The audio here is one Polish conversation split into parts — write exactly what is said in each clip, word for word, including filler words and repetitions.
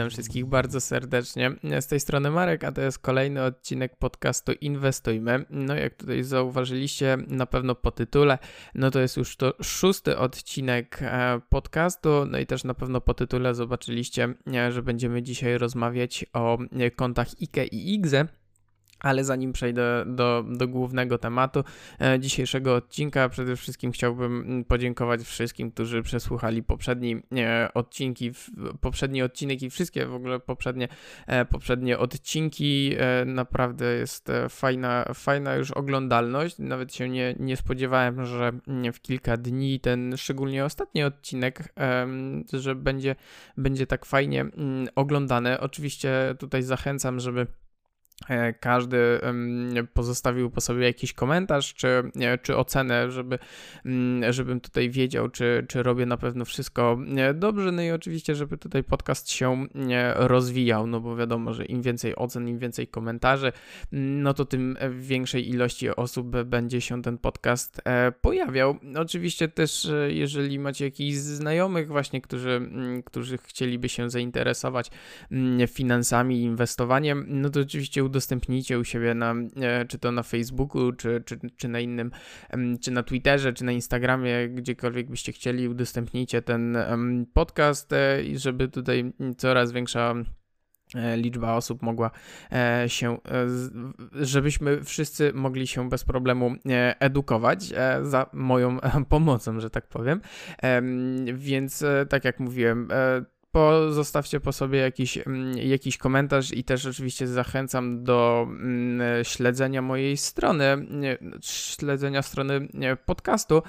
witam wszystkich bardzo serdecznie. Z tej strony Marek, a to jest kolejny odcinek podcastu Inwestujmy. No jak tutaj zauważyliście na pewno po tytule, no to jest już to szósty odcinek podcastu, no i też na pewno po tytule zobaczyliście, że będziemy dzisiaj rozmawiać o kontach I K E i I K Z E. Ale zanim przejdę do, do głównego tematu dzisiejszego odcinka, przede wszystkim chciałbym podziękować wszystkim, którzy przesłuchali poprzedni odcinki, poprzedni odcinek i wszystkie w ogóle poprzednie, poprzednie odcinki. Naprawdę jest fajna, fajna już oglądalność. Nawet się nie, nie spodziewałem, że w kilka dni ten szczególnie ostatni odcinek, że będzie, będzie tak fajnie oglądany. Oczywiście tutaj zachęcam, żeby każdy pozostawił po sobie jakiś komentarz czy, czy ocenę, żeby, żebym tutaj wiedział, czy, czy robię na pewno wszystko dobrze. No i oczywiście, żeby tutaj podcast się rozwijał, no bo wiadomo, że im więcej ocen, im więcej komentarzy, no to tym większej ilości osób będzie się ten podcast pojawiał. Oczywiście też, jeżeli macie jakichś znajomych właśnie, którzy, którzy chcieliby się zainteresować finansami, inwestowaniem, no to oczywiście udostępnijcie u siebie na, czy to na Facebooku, czy, czy, czy na innym, czy na Twitterze, czy na Instagramie, gdziekolwiek byście chcieli, udostępnijcie ten podcast, żeby tutaj coraz większa liczba osób mogła się, żebyśmy wszyscy mogli się bez problemu edukować za moją pomocą, że tak powiem. Więc tak jak mówiłem, pozostawcie po sobie jakiś, jakiś komentarz i też oczywiście zachęcam do śledzenia mojej strony, śledzenia strony podcastu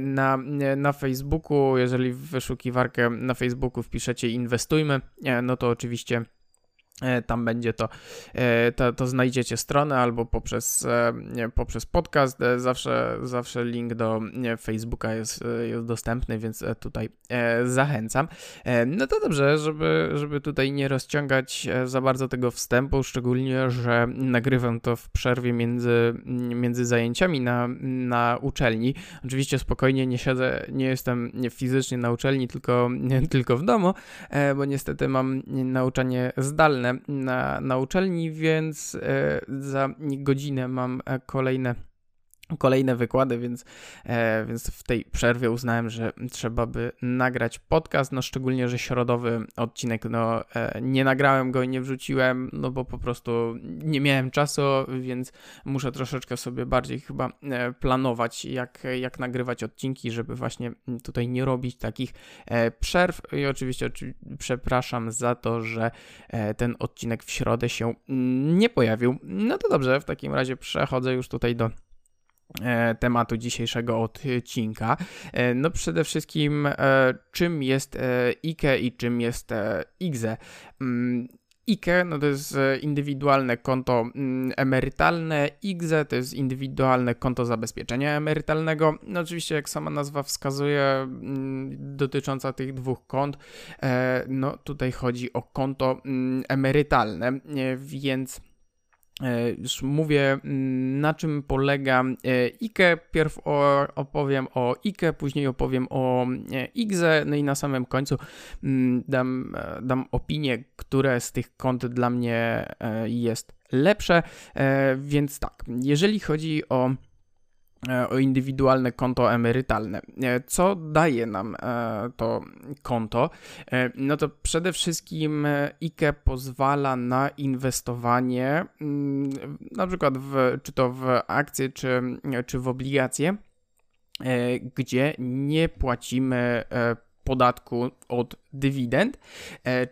na, na Facebooku. Jeżeli w wyszukiwarkę na Facebooku wpiszecie Inwestujmy, no to oczywiście tam będzie to, to, to znajdziecie stronę albo poprzez, poprzez podcast. Zawsze, zawsze link do Facebooka jest, jest dostępny, więc tutaj zachęcam. No to dobrze, żeby, żeby tutaj nie rozciągać za bardzo tego wstępu, szczególnie, że nagrywam to w przerwie między, między zajęciami na, na uczelni. Oczywiście spokojnie nie siedzę, nie jestem fizycznie na uczelni, tylko, tylko w domu, bo niestety mam nauczanie zdalne. Na, na uczelni, więc y, za godzinę mam kolejne, kolejne wykłady, więc, y, więc w tej przerwie uznałem, że trzeba by nagrać podcast, no szczególnie, że środowy odcinek, no y, nie nagrałem go i nie wrzuciłem, no bo po prostu nie miałem czasu, więc muszę troszeczkę sobie bardziej chyba y, planować, jak, jak nagrywać odcinki, żeby właśnie tutaj nie robić takich y, przerw i oczywiście oczy- przepraszam za to, że ten odcinek w środę się nie pojawił. No to dobrze, w takim razie przechodzę już tutaj do tematu dzisiejszego odcinka. No przede wszystkim czym jest I K E i czym jest I K Z E. I K E no to jest indywidualne konto emerytalne, I K Z E to jest indywidualne konto zabezpieczenia emerytalnego. No oczywiście jak sama nazwa wskazuje, dotycząca tych dwóch kont, no tutaj chodzi o konto emerytalne, więc już mówię, na czym polega I K E. Pierw opowiem o I K E, później opowiem o I K Z E, no i na samym końcu dam, dam opinię, które z tych kont dla mnie jest lepsze. Więc tak, jeżeli chodzi o o indywidualne konto emerytalne. Co daje nam to konto? No to przede wszystkim I K E pozwala na inwestowanie na przykład w, czy to w akcje, czy, czy w obligacje, gdzie nie płacimy podatku od dywidend,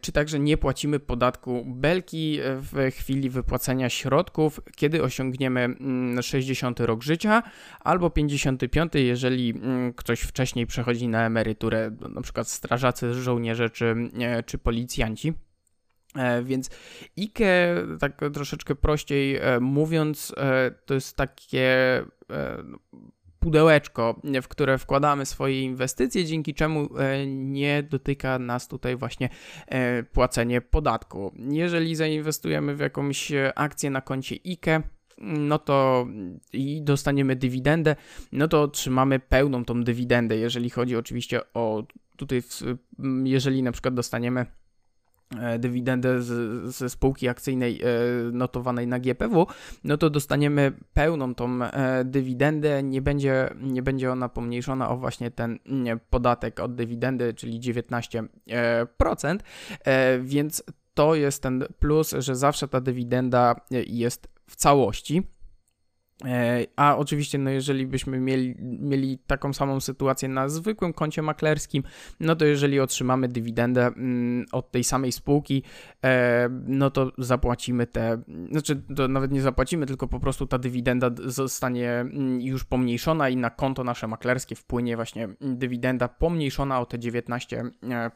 czy także nie płacimy podatku belki w chwili wypłacenia środków, kiedy osiągniemy sześćdziesiąty rok życia albo pięćdziesiąty piąty, jeżeli ktoś wcześniej przechodzi na emeryturę, na przykład strażacy, żołnierze czy, czy policjanci. Więc I K E, tak troszeczkę prościej mówiąc, to jest takie pudełeczko, w które wkładamy swoje inwestycje, dzięki czemu nie dotyka nas tutaj właśnie płacenie podatku. Jeżeli zainwestujemy w jakąś akcję na koncie I K E, no to i dostaniemy dywidendę, no to otrzymamy pełną tą dywidendę, jeżeli chodzi oczywiście o tutaj, jeżeli na przykład dostaniemy dywidendę z, ze spółki akcyjnej notowanej na G P W, no to dostaniemy pełną tą dywidendę, nie będzie, nie będzie ona pomniejszona o właśnie ten podatek od dywidendy, czyli dziewiętnaście procent, więc to jest ten plus, że zawsze ta dywidenda jest w całości. A oczywiście, no jeżeli byśmy mieli, mieli taką samą sytuację na zwykłym koncie maklerskim, no to jeżeli otrzymamy dywidendę od tej samej spółki, no to zapłacimy te, znaczy to nawet nie zapłacimy, tylko po prostu ta dywidenda zostanie już pomniejszona i na konto nasze maklerskie wpłynie właśnie dywidenda pomniejszona o te dziewiętnaście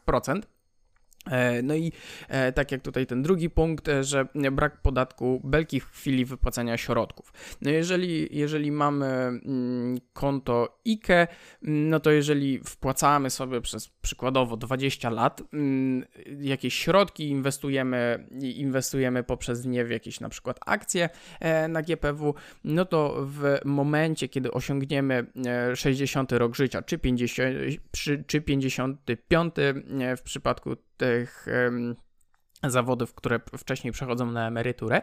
procent. No i tak jak tutaj ten drugi punkt, że brak podatku belki w chwili wypłacenia środków. No jeżeli, jeżeli mamy konto I K E, no to jeżeli wpłacamy sobie przez przykładowo dwadzieścia lat jakieś środki, inwestujemy, inwestujemy poprzez nie w jakieś na przykład akcje na G P W, no to w momencie, kiedy osiągniemy sześćdziesiąty rok życia, czy, pięćdziesiąty, czy pięćdziesiąty piąty w przypadku tych um, zawodów, które wcześniej przechodzą na emeryturę,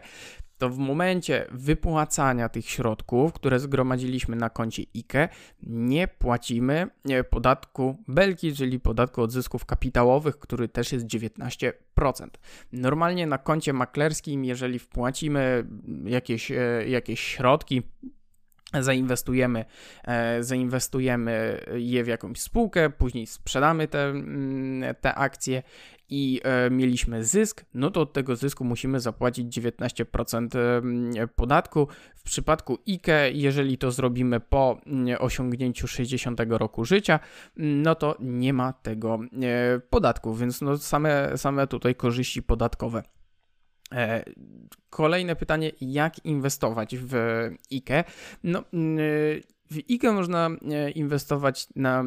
to w momencie wypłacania tych środków, które zgromadziliśmy na koncie I K E, nie płacimy podatku belki, czyli podatku od zysków kapitałowych, który też jest dziewiętnaście procent. Normalnie na koncie maklerskim, jeżeli wpłacimy jakieś, jakieś środki, Zainwestujemy, zainwestujemy je w jakąś spółkę, później sprzedamy te, te akcje i mieliśmy zysk, no to od tego zysku musimy zapłacić dziewiętnaście procent podatku. W przypadku I K E, jeżeli to zrobimy po osiągnięciu sześćdziesiątego roku życia, no to nie ma tego podatku, więc no same, same tutaj korzyści podatkowe. Kolejne pytanie, jak inwestować w I K E? No, w I K E można inwestować na,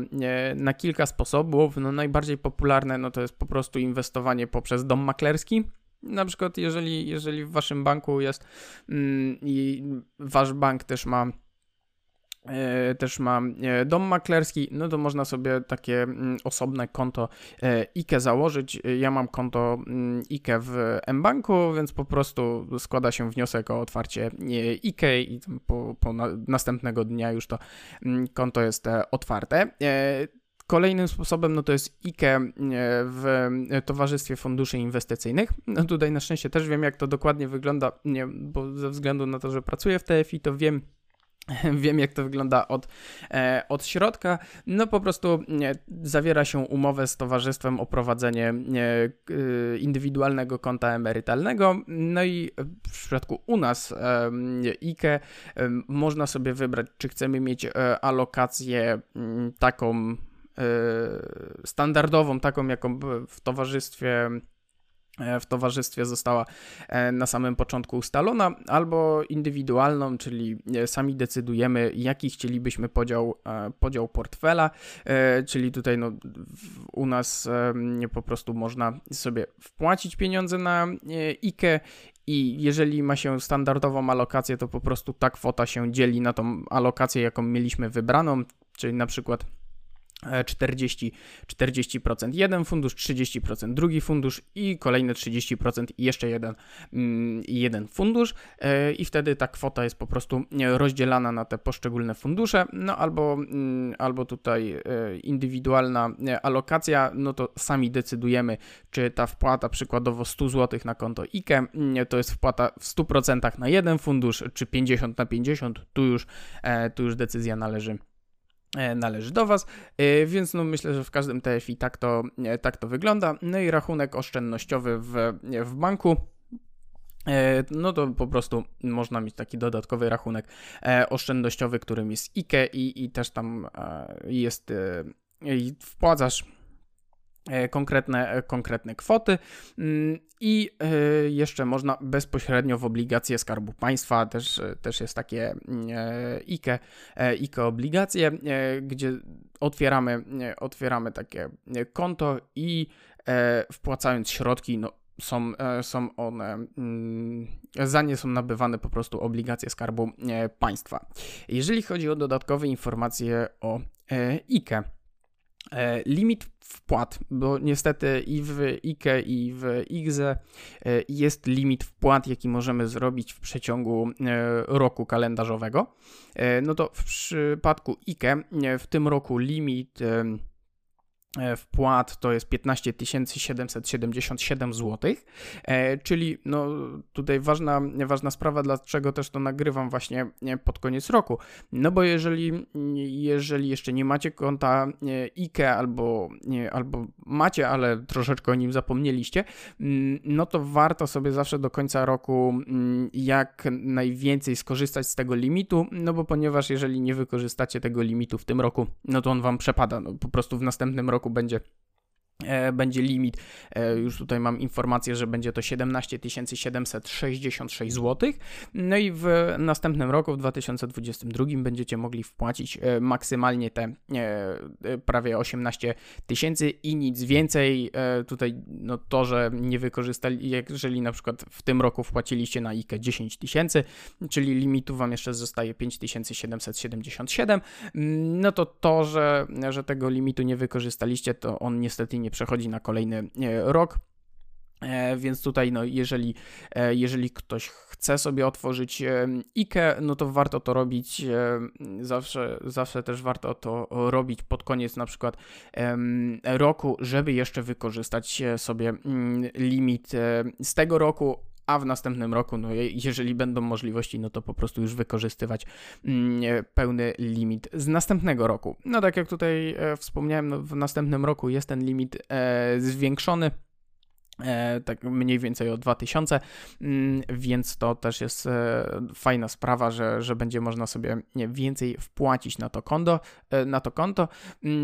na kilka sposobów. No, najbardziej popularne no, to jest po prostu inwestowanie poprzez dom maklerski. Na przykład jeżeli, jeżeli w waszym banku jest i wasz bank też ma też ma dom maklerski, no to można sobie takie osobne konto I K E założyć. Ja mam konto I K E w MBanku, więc po prostu składa się wniosek o otwarcie I K E i po, po następnego dnia już to konto jest otwarte. Kolejnym sposobem no to jest I K E w Towarzystwie Funduszy Inwestycyjnych. No tutaj na szczęście też wiem, jak to dokładnie wygląda, nie, bo ze względu na to, że pracuję w T F I, to wiem, Wiem, jak to wygląda od, od środka. No po prostu zawiera się umowę z towarzystwem o prowadzenie indywidualnego konta emerytalnego. No i w przypadku u nas I K E można sobie wybrać, czy chcemy mieć alokację taką standardową, taką jaką w towarzystwie w towarzystwie została na samym początku ustalona, albo indywidualną, czyli sami decydujemy, jaki chcielibyśmy podział, podział portfela, czyli tutaj no, u nas po prostu można sobie wpłacić pieniądze na I K E i jeżeli ma się standardową alokację, to po prostu ta kwota się dzieli na tą alokację, jaką mieliśmy wybraną, czyli na przykład czterdzieści procent jeden fundusz, trzydzieści procent drugi fundusz i kolejne trzydzieści procent i jeszcze jeden, jeden fundusz i wtedy ta kwota jest po prostu rozdzielana na te poszczególne fundusze, no albo, albo tutaj indywidualna alokacja, no to sami decydujemy, czy ta wpłata przykładowo sto złotych na konto I K E to jest wpłata w sto procent na jeden fundusz, czy pięćdziesiąt na pięćdziesiąt, tu już, tu już decyzja należy należy do Was, więc no myślę, że w każdym T F I tak to, tak to wygląda. No i rachunek oszczędnościowy w, w banku, no to po prostu można mieć taki dodatkowy rachunek oszczędnościowy, którym jest I K E i, i też tam jest, i wpłacasz konkretne, konkretne kwoty i jeszcze można bezpośrednio w obligacje Skarbu Państwa, też, też jest takie I K E, I K E obligacje, gdzie otwieramy, otwieramy takie konto i wpłacając środki, no są, są one, za nie są nabywane po prostu obligacje Skarbu Państwa. Jeżeli chodzi o dodatkowe informacje o I K E, Limit wpłat, bo niestety i w I K E, i w I K Z E jest limit wpłat, jaki możemy zrobić w przeciągu roku kalendarzowego. No to w przypadku I K E w tym roku limit wpłat to jest piętnaście tysięcy siedemset siedemdziesiąt siedem złotych, czyli no tutaj ważna, ważna sprawa, dlaczego też to nagrywam właśnie pod koniec roku. No bo jeżeli, jeżeli jeszcze nie macie konta I K E albo, albo macie, ale troszeczkę o nim zapomnieliście, no to warto sobie zawsze do końca roku jak najwięcej skorzystać z tego limitu, no bo ponieważ jeżeli nie wykorzystacie tego limitu w tym roku, no to on wam przepada, no po prostu w następnym roku roku będzie, e, będzie limit. E, już tutaj mam informację, że będzie to siedemnaście tysięcy siedemset sześćdziesiąt sześć złotych. No i w następnym roku, w dwa tysiące dwudziestym drugim, będziecie mogli wpłacić e, maksymalnie te e, prawie osiemnaście tysięcy i nic więcej. E, tutaj no to, że nie wykorzystali, jeżeli na przykład w tym roku wpłaciliście na I K E dziesięć tysięcy, czyli limitu wam jeszcze zostaje pięć tysięcy siedemset siedemdziesiąt siedem, no to to, że, że tego limitu nie wykorzystaliście, to on niestety nie przechodzi na kolejny rok, więc tutaj no jeżeli, jeżeli ktoś chce sobie otworzyć I K E, no to warto to robić, zawsze, zawsze też warto to robić pod koniec na przykład roku, żeby jeszcze wykorzystać sobie limit z tego roku, a w następnym roku, no jeżeli będą możliwości, no to po prostu już wykorzystywać pełny limit z następnego roku. No tak jak tutaj wspomniałem, no w następnym roku jest ten limit e, zwiększony, e, tak mniej więcej o dwa tysiące, więc to też jest e, fajna sprawa, że, że będzie można sobie więcej wpłacić na to konto. E, na to konto.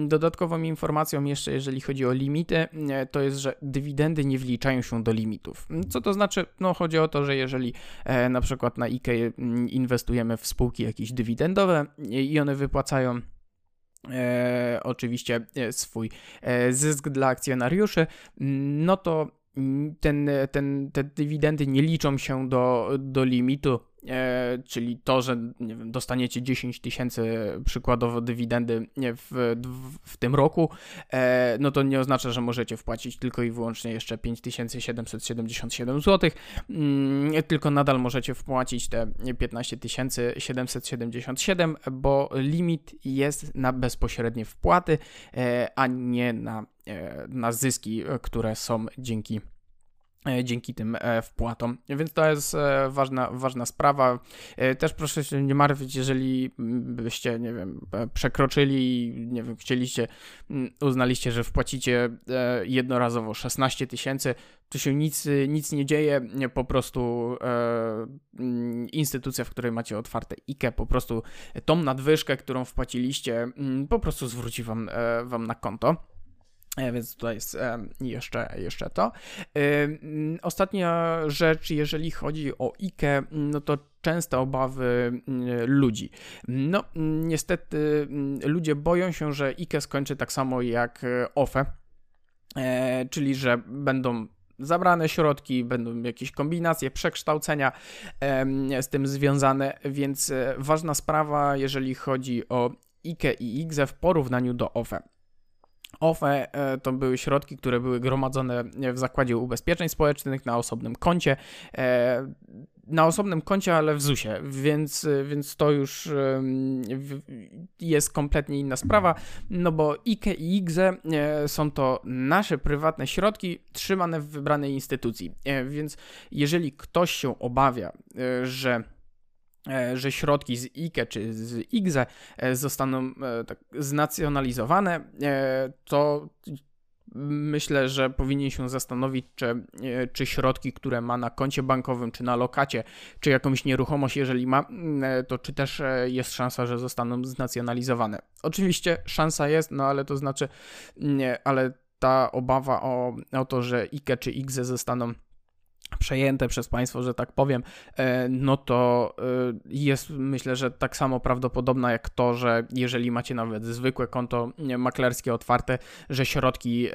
Dodatkową informacją jeszcze, jeżeli chodzi o limity, e, to jest, że dywidendy nie wliczają się do limitów. Co to znaczy? No chodzi o to, że jeżeli e, na przykład na I K E inwestujemy w spółki jakieś dywidendowe i one wypłacają E, oczywiście swój e, zysk dla akcjonariuszy, no to ten, ten, te dywidendy nie liczą się do, do limitu, e, czyli to, że nie wiem, dostaniecie dziesięć tysięcy przykładowo dywidendy w, w tym roku, e, no to nie oznacza, że możecie wpłacić tylko i wyłącznie jeszcze pięć tysięcy siedemset siedemdziesiąt siedem złotych, e, tylko nadal możecie wpłacić te piętnaście tysięcy siedemset siedemdziesiąt siedem, bo limit jest na bezpośrednie wpłaty, e, a nie na na zyski, które są dzięki, dzięki tym wpłatom. Więc to jest ważna, ważna sprawa. Też proszę się nie martwić, jeżeli byście, nie wiem, przekroczyli, nie wiem, chcieliście, uznaliście, że wpłacicie jednorazowo szesnaście tysięcy, tu się nic, nic nie dzieje, po prostu e, instytucja, w której macie otwarte I K E, po prostu tą nadwyżkę, którą wpłaciliście, po prostu zwróci wam, wam na konto. Więc tutaj jest jeszcze, jeszcze to. Ostatnia rzecz, jeżeli chodzi o I K E, no to częste obawy ludzi. No niestety ludzie boją się, że I K E skończy tak samo jak O F E, czyli że będą zabrane środki, będą jakieś kombinacje, przekształcenia z tym związane, więc ważna sprawa, jeżeli chodzi o I K E i I K Z E w porównaniu do O F E. O F E to były środki, które były gromadzone w Zakładzie Ubezpieczeń Społecznych na osobnym koncie, na osobnym koncie, ale w zusie, więc, więc to już jest kompletnie inna sprawa, no bo I K E i I K Z E są to nasze prywatne środki trzymane w wybranej instytucji, więc jeżeli ktoś się obawia, że że środki z I K E czy z I K Z E zostaną tak znacjonalizowane, to myślę, że powinien się zastanowić, czy, czy środki, które ma na koncie bankowym, czy na lokacie, czy jakąś nieruchomość, jeżeli ma, to czy też jest szansa, że zostaną znacjonalizowane. Oczywiście szansa jest, no ale to znaczy, nie, ale ta obawa o, o to, że I K E czy I K Z E zostaną przejęte przez państwo, że tak powiem, no to jest, myślę, że tak samo prawdopodobna jak to, że jeżeli macie nawet zwykłe konto maklerskie otwarte, że środki,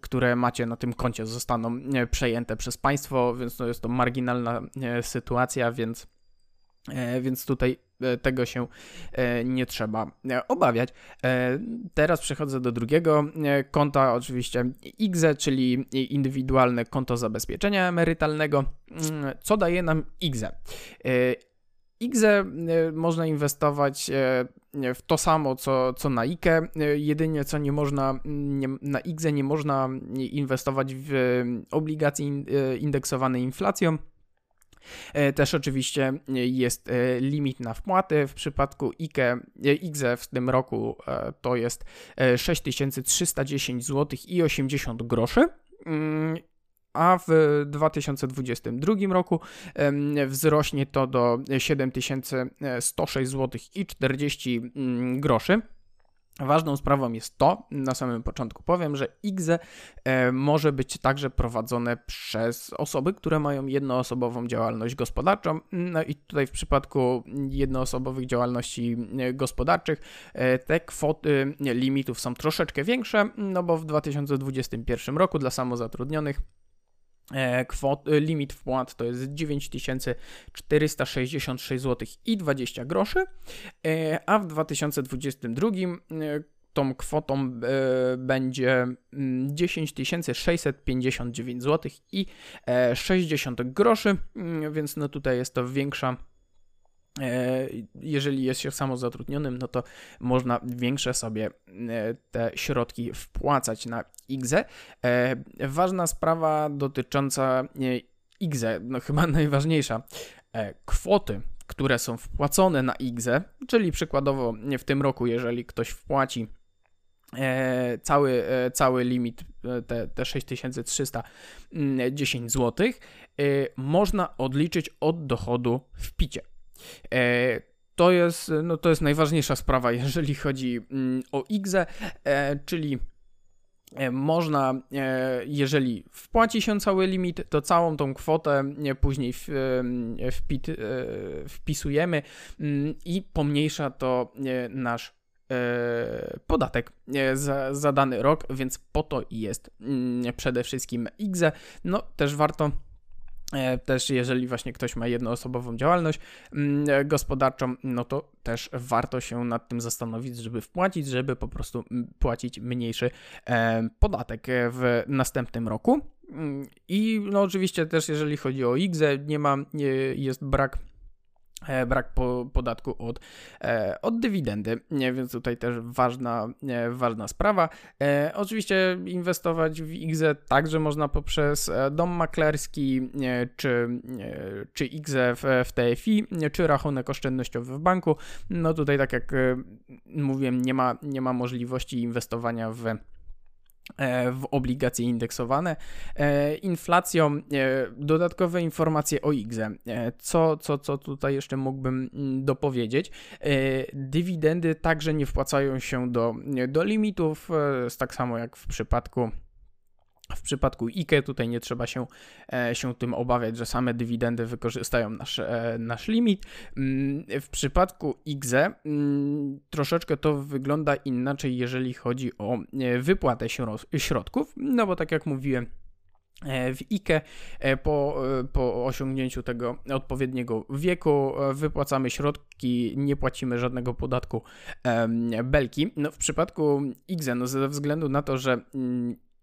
które macie na tym koncie, zostaną przejęte przez państwo, więc no jest to marginalna sytuacja, więc, więc tutaj tego się nie trzeba obawiać. Teraz przechodzę do drugiego konta, oczywiście IKZE, czyli indywidualne konto zabezpieczenia emerytalnego. Co daje nam IKZE? IKZE można inwestować w to samo, co, co na I K E, jedynie co nie można, nie, na IKZE nie można inwestować w obligacje indeksowane inflacją. Też oczywiście jest limit na wpłaty. W przypadku I K E, I K Z E w tym roku to jest sześć tysięcy trzysta dziesięć złotych i osiemdziesiąt groszy. A w dwa tysiące dwudziestym drugim roku wzrośnie to do siedem tysięcy sto sześć złotych i czterdzieści groszy. Ważną sprawą jest to, na samym początku powiem, że IKZE może być także prowadzone przez osoby, które mają jednoosobową działalność gospodarczą. No i tutaj w przypadku jednoosobowych działalności gospodarczych te kwoty limitów są troszeczkę większe, no bo w dwa tysiące dwudziestym pierwszym roku dla samozatrudnionych Kwot, limit wpłat to jest dziewięć tysięcy czterysta sześćdziesiąt sześć złotych i dwadzieścia groszy, a w dwa tysiące dwudziestym drugim tą kwotą będzie dziesięć tysięcy sześćset pięćdziesiąt dziewięć złotych i sześćdziesiąt groszy, więc no tutaj jest to większa. Jeżeli jest się samozatrudnionym, no to można większe sobie te środki wpłacać na IKZE. Ważna sprawa dotycząca IKZE, no chyba najważniejsza, kwoty, które są wpłacone na IKZE, czyli przykładowo w tym roku, jeżeli ktoś wpłaci cały, cały limit, te, te sześć tysięcy trzysta dziesięć złotych, można odliczyć od dochodu w picie. To jest, no to jest najważniejsza sprawa, jeżeli chodzi o IKZE, czyli można, jeżeli wpłaci się cały limit, to całą tą kwotę później w, w P I T wpisujemy i pomniejsza to nasz podatek za, za dany rok, więc po to jest przede wszystkim IKZE. No też warto Też jeżeli właśnie ktoś ma jednoosobową działalność gospodarczą, no to też warto się nad tym zastanowić, żeby wpłacić, żeby po prostu płacić mniejszy podatek w następnym roku. I no oczywiście też jeżeli chodzi o IKZE, nie ma, jest brak Brak po, podatku od, od dywidendy, więc tutaj też ważna, ważna sprawa. Oczywiście inwestować w IKZE także można poprzez dom maklerski, czy, czy IKZE w, w T F I, czy rachunek oszczędnościowy w banku. No tutaj tak jak mówiłem, nie ma, nie ma możliwości inwestowania w w obligacje indeksowane inflacją. Dodatkowe informacje o IKZE. Co, co, co tutaj jeszcze mógłbym dopowiedzieć? Dywidendy także nie wpłacają się do, do limitów, tak samo jak w przypadku W przypadku I K E, tutaj nie trzeba się, się tym obawiać, że same dywidendy wykorzystają nasz, nasz limit. W przypadku IKZE troszeczkę to wygląda inaczej, jeżeli chodzi o wypłatę środków, no bo tak jak mówiłem, w I K E po, po osiągnięciu tego odpowiedniego wieku wypłacamy środki, nie płacimy żadnego podatku belki. No, w przypadku IKZE, no ze względu na to, że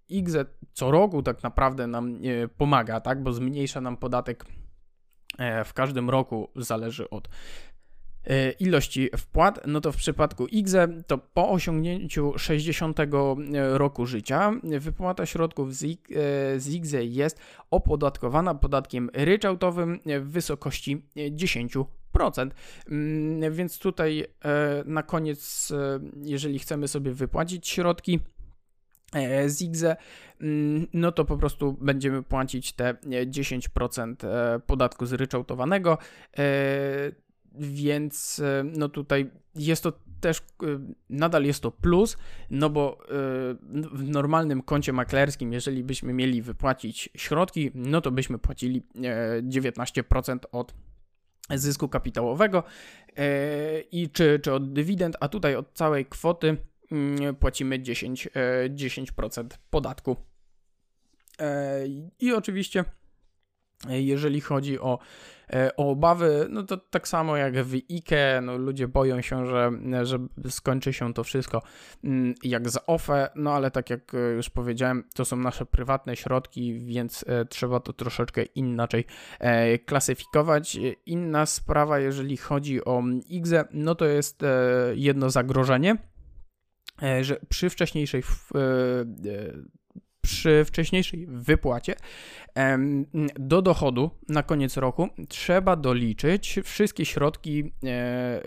IKZE co roku tak naprawdę nam pomaga, tak, bo zmniejsza nam podatek w każdym roku, zależy od ilości wpłat, no to w przypadku IKZE to po osiągnięciu sześćdziesiątego roku życia wypłata środków z IKZE jest opodatkowana podatkiem ryczałtowym w wysokości dziesięć procent. Więc tutaj na koniec, jeżeli chcemy sobie wypłacić środki z IKZE, no to po prostu będziemy płacić te dziesięć procent podatku zryczałtowanego, więc no tutaj jest to też, nadal jest to plus, no bo w normalnym koncie maklerskim, jeżeli byśmy mieli wypłacić środki, no to byśmy płacili dziewiętnaście procent od zysku kapitałowego i czy, czy od dywidend, a tutaj od całej kwoty płacimy dziesięć procent podatku. I oczywiście jeżeli chodzi o o obawy, no to tak samo jak w I K E, no ludzie boją się, że, że skończy się to wszystko jak z O F E, no ale tak jak już powiedziałem, to są nasze prywatne środki, więc trzeba to troszeczkę inaczej klasyfikować. Inna sprawa, jeżeli chodzi o I K Z E, no to jest jedno zagrożenie, że przy wcześniejszej przy wcześniejszej wypłacie do dochodu na koniec roku trzeba doliczyć wszystkie środki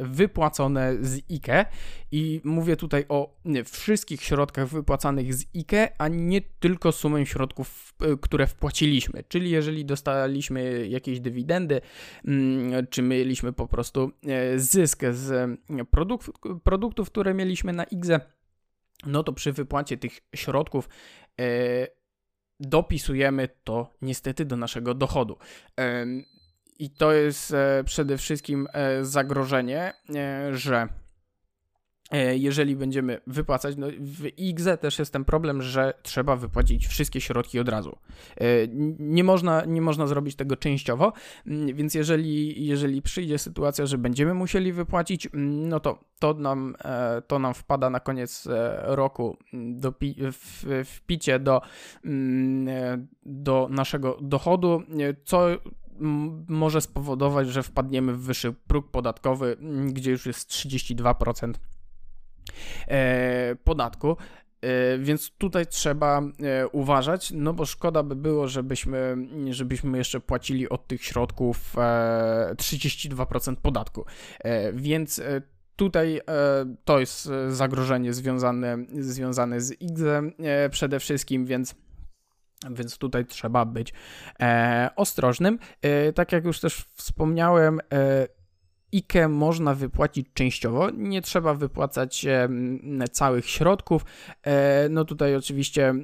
wypłacone z I K E i mówię tutaj o wszystkich środkach wypłacanych z I K E, a nie tylko sumę środków, które wpłaciliśmy, czyli jeżeli dostaliśmy jakieś dywidendy, czy mieliśmy po prostu zysk z produktów, produktów które mieliśmy na I K Z E, no to przy wypłacie tych środków e, dopisujemy to niestety do naszego dochodu. E, I to jest e, przede wszystkim e, zagrożenie, e, że e, jeżeli będziemy wypłacać, no w I K Z E też jest ten problem, że trzeba wypłacić wszystkie środki od razu. E, nie można, nie można zrobić tego częściowo, więc jeżeli, jeżeli przyjdzie sytuacja, że będziemy musieli wypłacić, no to To nam, to nam wpada na koniec roku do, w, w picie do, do naszego dochodu, co może spowodować, że wpadniemy w wyższy próg podatkowy, gdzie już jest trzydzieści dwa procent podatku. Więc tutaj trzeba uważać, no bo szkoda by było, żebyśmy, żebyśmy jeszcze płacili od tych środków trzydzieści dwa procent podatku. Więc tutaj to jest zagrożenie związane, związane z I K Z E przede wszystkim, więc, więc tutaj trzeba być ostrożnym. Tak jak już też wspomniałem, I K E można wypłacić częściowo, nie trzeba wypłacać całych środków. No tutaj oczywiście,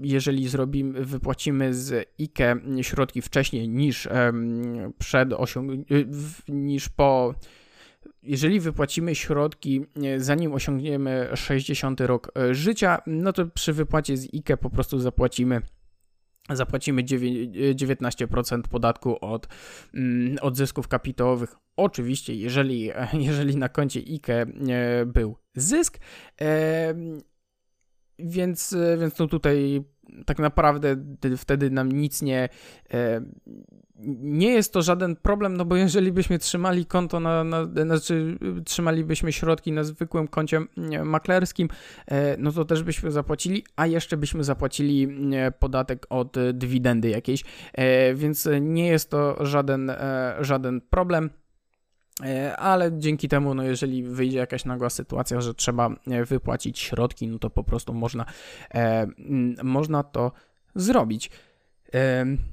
jeżeli zrobimy, wypłacimy z I K E środki wcześniej niż przed osiągnięciem, niż po... Jeżeli wypłacimy środki, zanim osiągniemy sześćdziesiąty rok życia, no to przy wypłacie z I K E po prostu zapłacimy, zapłacimy dziewiętnaście procent podatku od, od zysków kapitałowych. Oczywiście, jeżeli, jeżeli na koncie I K E był zysk, więc, więc to tutaj tak naprawdę wtedy nam nic nie... Nie jest to żaden problem, no bo jeżeli byśmy trzymali konto, na, na, znaczy trzymalibyśmy środki na zwykłym koncie maklerskim, no to też byśmy zapłacili, a jeszcze byśmy zapłacili podatek od dywidendy jakiejś, więc nie jest to żaden, żaden problem. Ale dzięki temu, no jeżeli wyjdzie jakaś nagła sytuacja, że trzeba wypłacić środki, no to po prostu można, można to zrobić.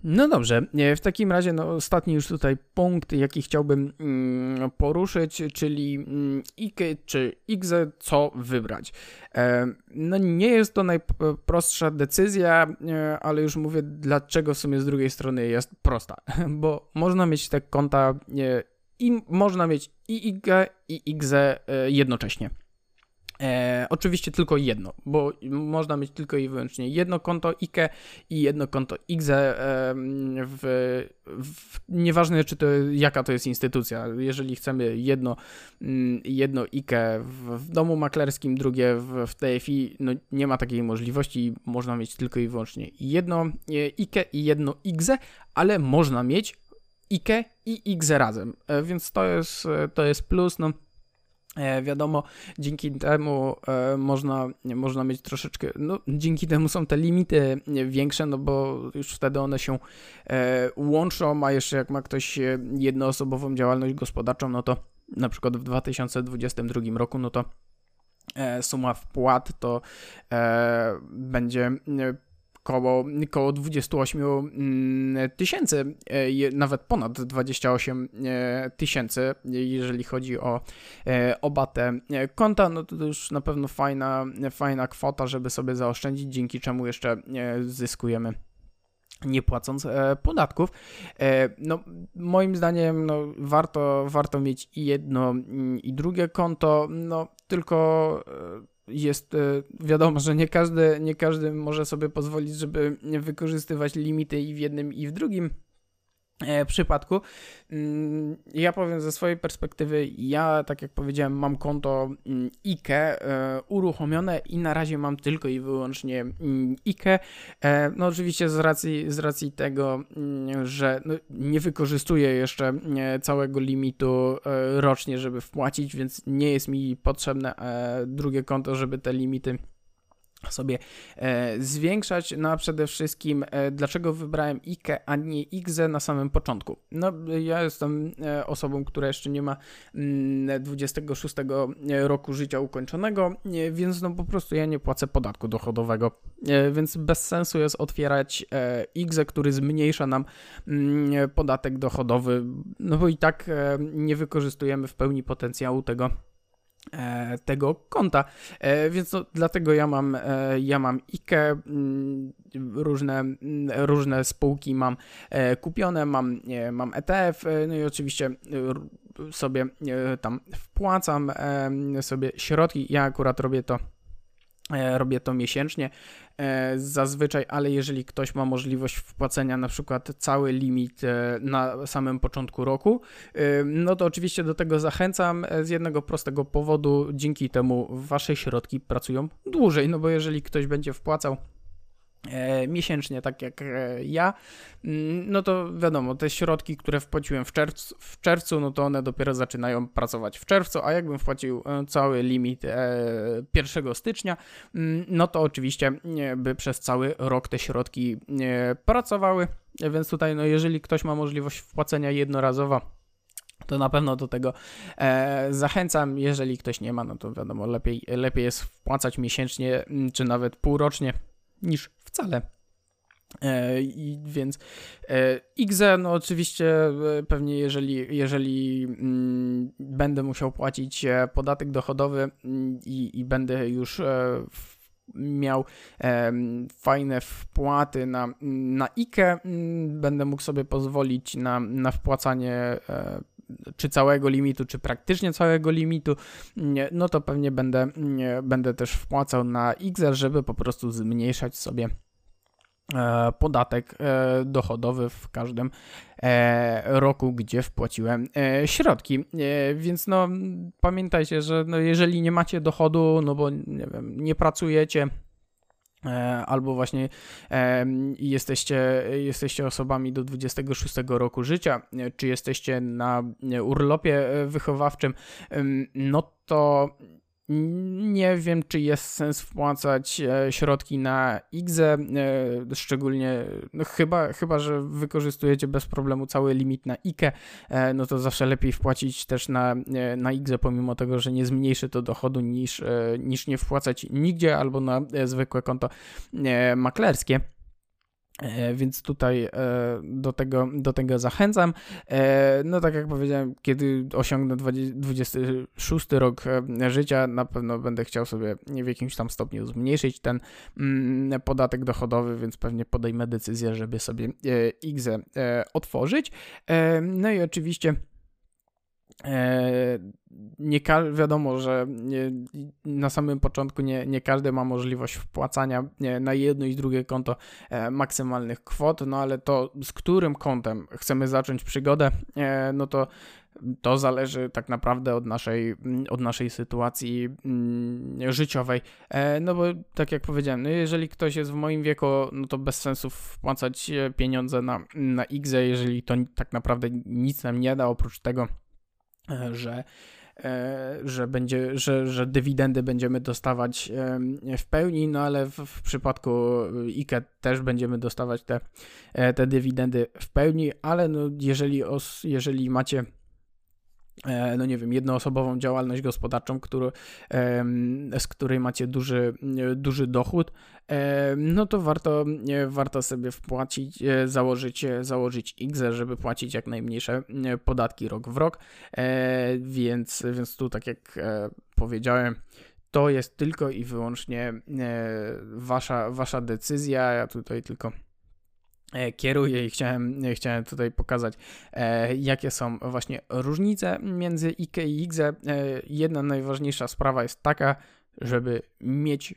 No dobrze, w takim razie no, ostatni już tutaj punkt, jaki chciałbym poruszyć, czyli I K E czy I K Z E, co wybrać. No nie jest to najprostsza decyzja, ale już mówię, dlaczego w sumie z drugiej strony jest prosta, bo można mieć te konta i można mieć i I K E i I K Z E jednocześnie. E, oczywiście tylko jedno, bo można mieć tylko i wyłącznie jedno konto I K E i jedno konto I K Z E, e, w, w, nieważne czy to, jaka to jest instytucja. Jeżeli chcemy jedno, jedno I K E w, w domu maklerskim, drugie w, w T F I, no nie ma takiej możliwości, można mieć tylko i wyłącznie jedno I K E i jedno I K Z E, ale można mieć I K E i I K Z E razem, e, więc to jest, to jest plus, no. Wiadomo, dzięki temu można, można mieć troszeczkę, no dzięki temu są te limity większe, no bo już wtedy one się łączą, a jeszcze jak ma ktoś jednoosobową działalność gospodarczą, no to na przykład w dwa tysiące dwudziestym drugim roku, no to suma wpłat to będzie koło, koło dwadzieścia osiem tysięcy, nawet ponad dwadzieścia osiem tysięcy, jeżeli chodzi o oba te konta, no to już na pewno fajna, fajna kwota, żeby sobie zaoszczędzić, dzięki czemu jeszcze zyskujemy, nie płacąc podatków. No, moim zdaniem no, warto, warto mieć i jedno i drugie konto, no tylko... Jest wiadomo, że nie każdy, nie każdy może sobie pozwolić, żeby wykorzystywać limity i w jednym, i w drugim, przypadku. Ja powiem ze swojej perspektywy, ja tak jak powiedziałem mam konto I K E uruchomione i na razie mam tylko i wyłącznie I K E. No oczywiście z racji, z racji tego, że no, nie wykorzystuję jeszcze całego limitu rocznie, żeby wpłacić, więc nie jest mi potrzebne drugie konto, żeby te limity sobie e, zwiększać. No a przede wszystkim e, dlaczego wybrałem I K E, a nie I K Z E na samym początku? No ja jestem e, osobą, która jeszcze nie ma mm, dwudziestego szóstego roku życia ukończonego, e, więc no po prostu ja nie płacę podatku dochodowego, e, więc bez sensu jest otwierać e, I K Z E, który zmniejsza nam mm, podatek dochodowy, no bo i tak e, nie wykorzystujemy w pełni potencjału tego tego konta, więc no, dlatego ja mam, ja mam I K E, różne, różne spółki mam kupione, mam, mam E T F, no i oczywiście sobie tam wpłacam sobie środki, ja akurat robię to Robię to miesięcznie zazwyczaj, ale jeżeli ktoś ma możliwość wpłacenia na przykład cały limit na samym początku roku, no to oczywiście do tego zachęcam z jednego prostego powodu, dzięki temu wasze środki pracują dłużej, no bo jeżeli ktoś będzie wpłacał miesięcznie, tak jak ja, no to wiadomo, te środki, które wpłaciłem w czerwcu, w czerwcu, no to one dopiero zaczynają pracować w czerwcu, a jakbym wpłacił cały limit pierwszego stycznia, no to oczywiście by przez cały rok te środki pracowały, więc tutaj, no jeżeli ktoś ma możliwość wpłacenia jednorazowo, to na pewno do tego e, zachęcam. Jeżeli ktoś nie ma, no to wiadomo, lepiej, lepiej jest wpłacać miesięcznie, czy nawet półrocznie, niż wcale. E, i, więc e, I K Z E, no oczywiście e, pewnie jeżeli, jeżeli m, będę musiał płacić e, podatek dochodowy m, i, i będę już e, w, miał e, fajne wpłaty na, na I K E, m, będę mógł sobie pozwolić na, na wpłacanie e, czy całego limitu, czy praktycznie całego limitu, no to pewnie będę, będę też wpłacał na I K Z E, żeby po prostu zmniejszać sobie podatek dochodowy w każdym roku, gdzie wpłaciłem środki. Więc no pamiętajcie, że no jeżeli nie macie dochodu, no bo nie wiem, nie pracujecie, albo właśnie jesteście, jesteście osobami do dwudziestego szóstego roku życia, czy jesteście na urlopie wychowawczym, no to nie wiem, czy jest sens wpłacać środki na I K Z E, szczególnie no chyba, chyba, że wykorzystujecie bez problemu cały limit na I K E, no to zawsze lepiej wpłacić też na, na I K Z E, pomimo tego, że nie zmniejszy to dochodu, niż, niż nie wpłacać nigdzie albo na zwykłe konto maklerskie. Więc tutaj do tego, do tego zachęcam. No tak jak powiedziałem, kiedy osiągnę dwudziesty szósty rok życia, na pewno będę chciał sobie w jakimś tam stopniu zmniejszyć ten podatek dochodowy, więc pewnie podejmę decyzję, żeby sobie I K Z E otworzyć. No i oczywiście nie wiadomo, że nie, na samym początku nie, nie każdy ma możliwość wpłacania na jedno i drugie konto maksymalnych kwot, no ale to z którym kontem chcemy zacząć przygodę, no to to zależy tak naprawdę od naszej, od naszej sytuacji życiowej, no bo tak jak powiedziałem, no jeżeli ktoś jest w moim wieku, no to bez sensu wpłacać pieniądze na, na I K Z E, jeżeli to tak naprawdę nic nam nie da, oprócz tego, że, że, będzie, że, że dywidendy będziemy dostawać w pełni, no ale w, w przypadku I K E też będziemy dostawać te, te dywidendy w pełni, ale no jeżeli, os, jeżeli macie no nie wiem, jednoosobową działalność gospodarczą, który, z której macie duży, duży dochód, no to warto, warto sobie wpłacić, założyć, założyć I K Z E, żeby płacić jak najmniejsze podatki rok w rok, więc, więc tu tak jak powiedziałem, to jest tylko i wyłącznie wasza, wasza decyzja, ja tutaj tylko kieruję i chciałem, chciałem tutaj pokazać, e, jakie są właśnie różnice między I K E i I K Z E. E, jedna najważniejsza sprawa jest taka, żeby mieć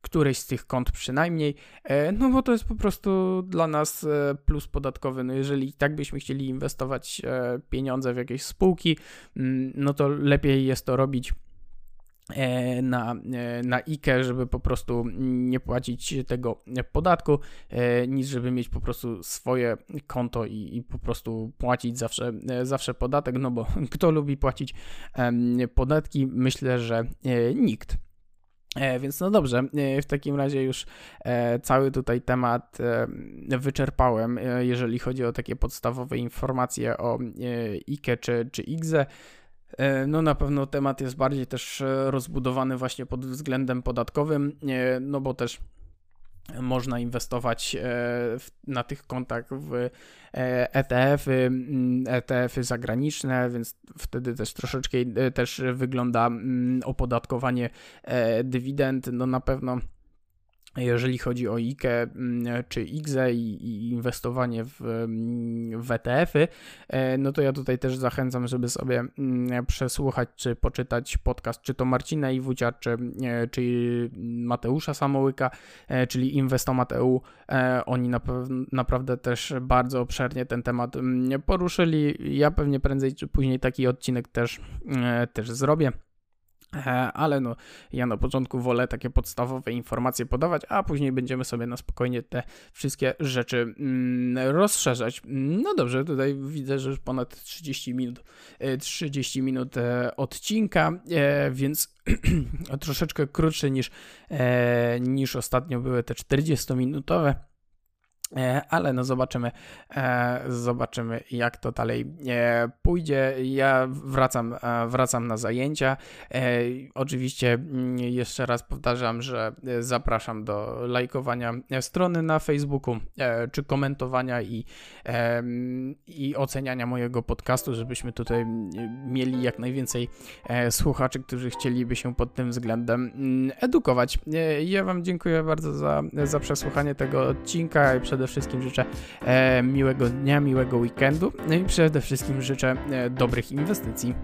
któreś z tych kont przynajmniej, no bo to jest po prostu dla nas plus podatkowy. No jeżeli tak byśmy chcieli inwestować pieniądze w jakieś spółki, no to lepiej jest to robić na, na I K E, żeby po prostu nie płacić tego podatku, niż żeby mieć po prostu swoje konto i, i po prostu płacić zawsze, zawsze podatek, no bo kto lubi płacić podatki? Myślę, że nikt. Więc no dobrze, w takim razie już cały tutaj temat wyczerpałem, jeżeli chodzi o takie podstawowe informacje o I K E czy, czy I K Z E. No na pewno temat jest bardziej też rozbudowany właśnie pod względem podatkowym, no bo też można inwestować na tych kontach w E T F-y, E T F-y zagraniczne, więc wtedy też troszeczkę też wygląda opodatkowanie dywidend. No na pewno jeżeli chodzi o I K E czy I K Z E i inwestowanie w, w E T F-y, no to ja tutaj też zachęcam, żeby sobie przesłuchać czy poczytać podcast, czy to Marcina Iwucia, czy, czy Mateusza Samołyka, czyli Inwestomat kropka e u. Oni na, naprawdę też bardzo obszernie ten temat poruszyli. Ja pewnie prędzej czy później taki odcinek też, też zrobię. Ale no, ja na początku wolę takie podstawowe informacje podawać, a później będziemy sobie na spokojnie te wszystkie rzeczy rozszerzać. No dobrze, tutaj widzę, że już ponad trzydzieści minut odcinka, więc troszeczkę krótszy niż, niż ostatnio były te czterdziestominutowe. Ale no zobaczymy, zobaczymy jak to dalej pójdzie. Ja wracam, wracam na zajęcia. Oczywiście jeszcze raz powtarzam, że zapraszam do lajkowania strony na Facebooku, czy komentowania i, i oceniania mojego podcastu, żebyśmy tutaj mieli jak najwięcej słuchaczy, którzy chcieliby się pod tym względem edukować. Ja Wam dziękuję bardzo za, za przesłuchanie tego odcinka i przed Przede wszystkim życzę miłego dnia, miłego weekendu, no i przede wszystkim życzę dobrych inwestycji.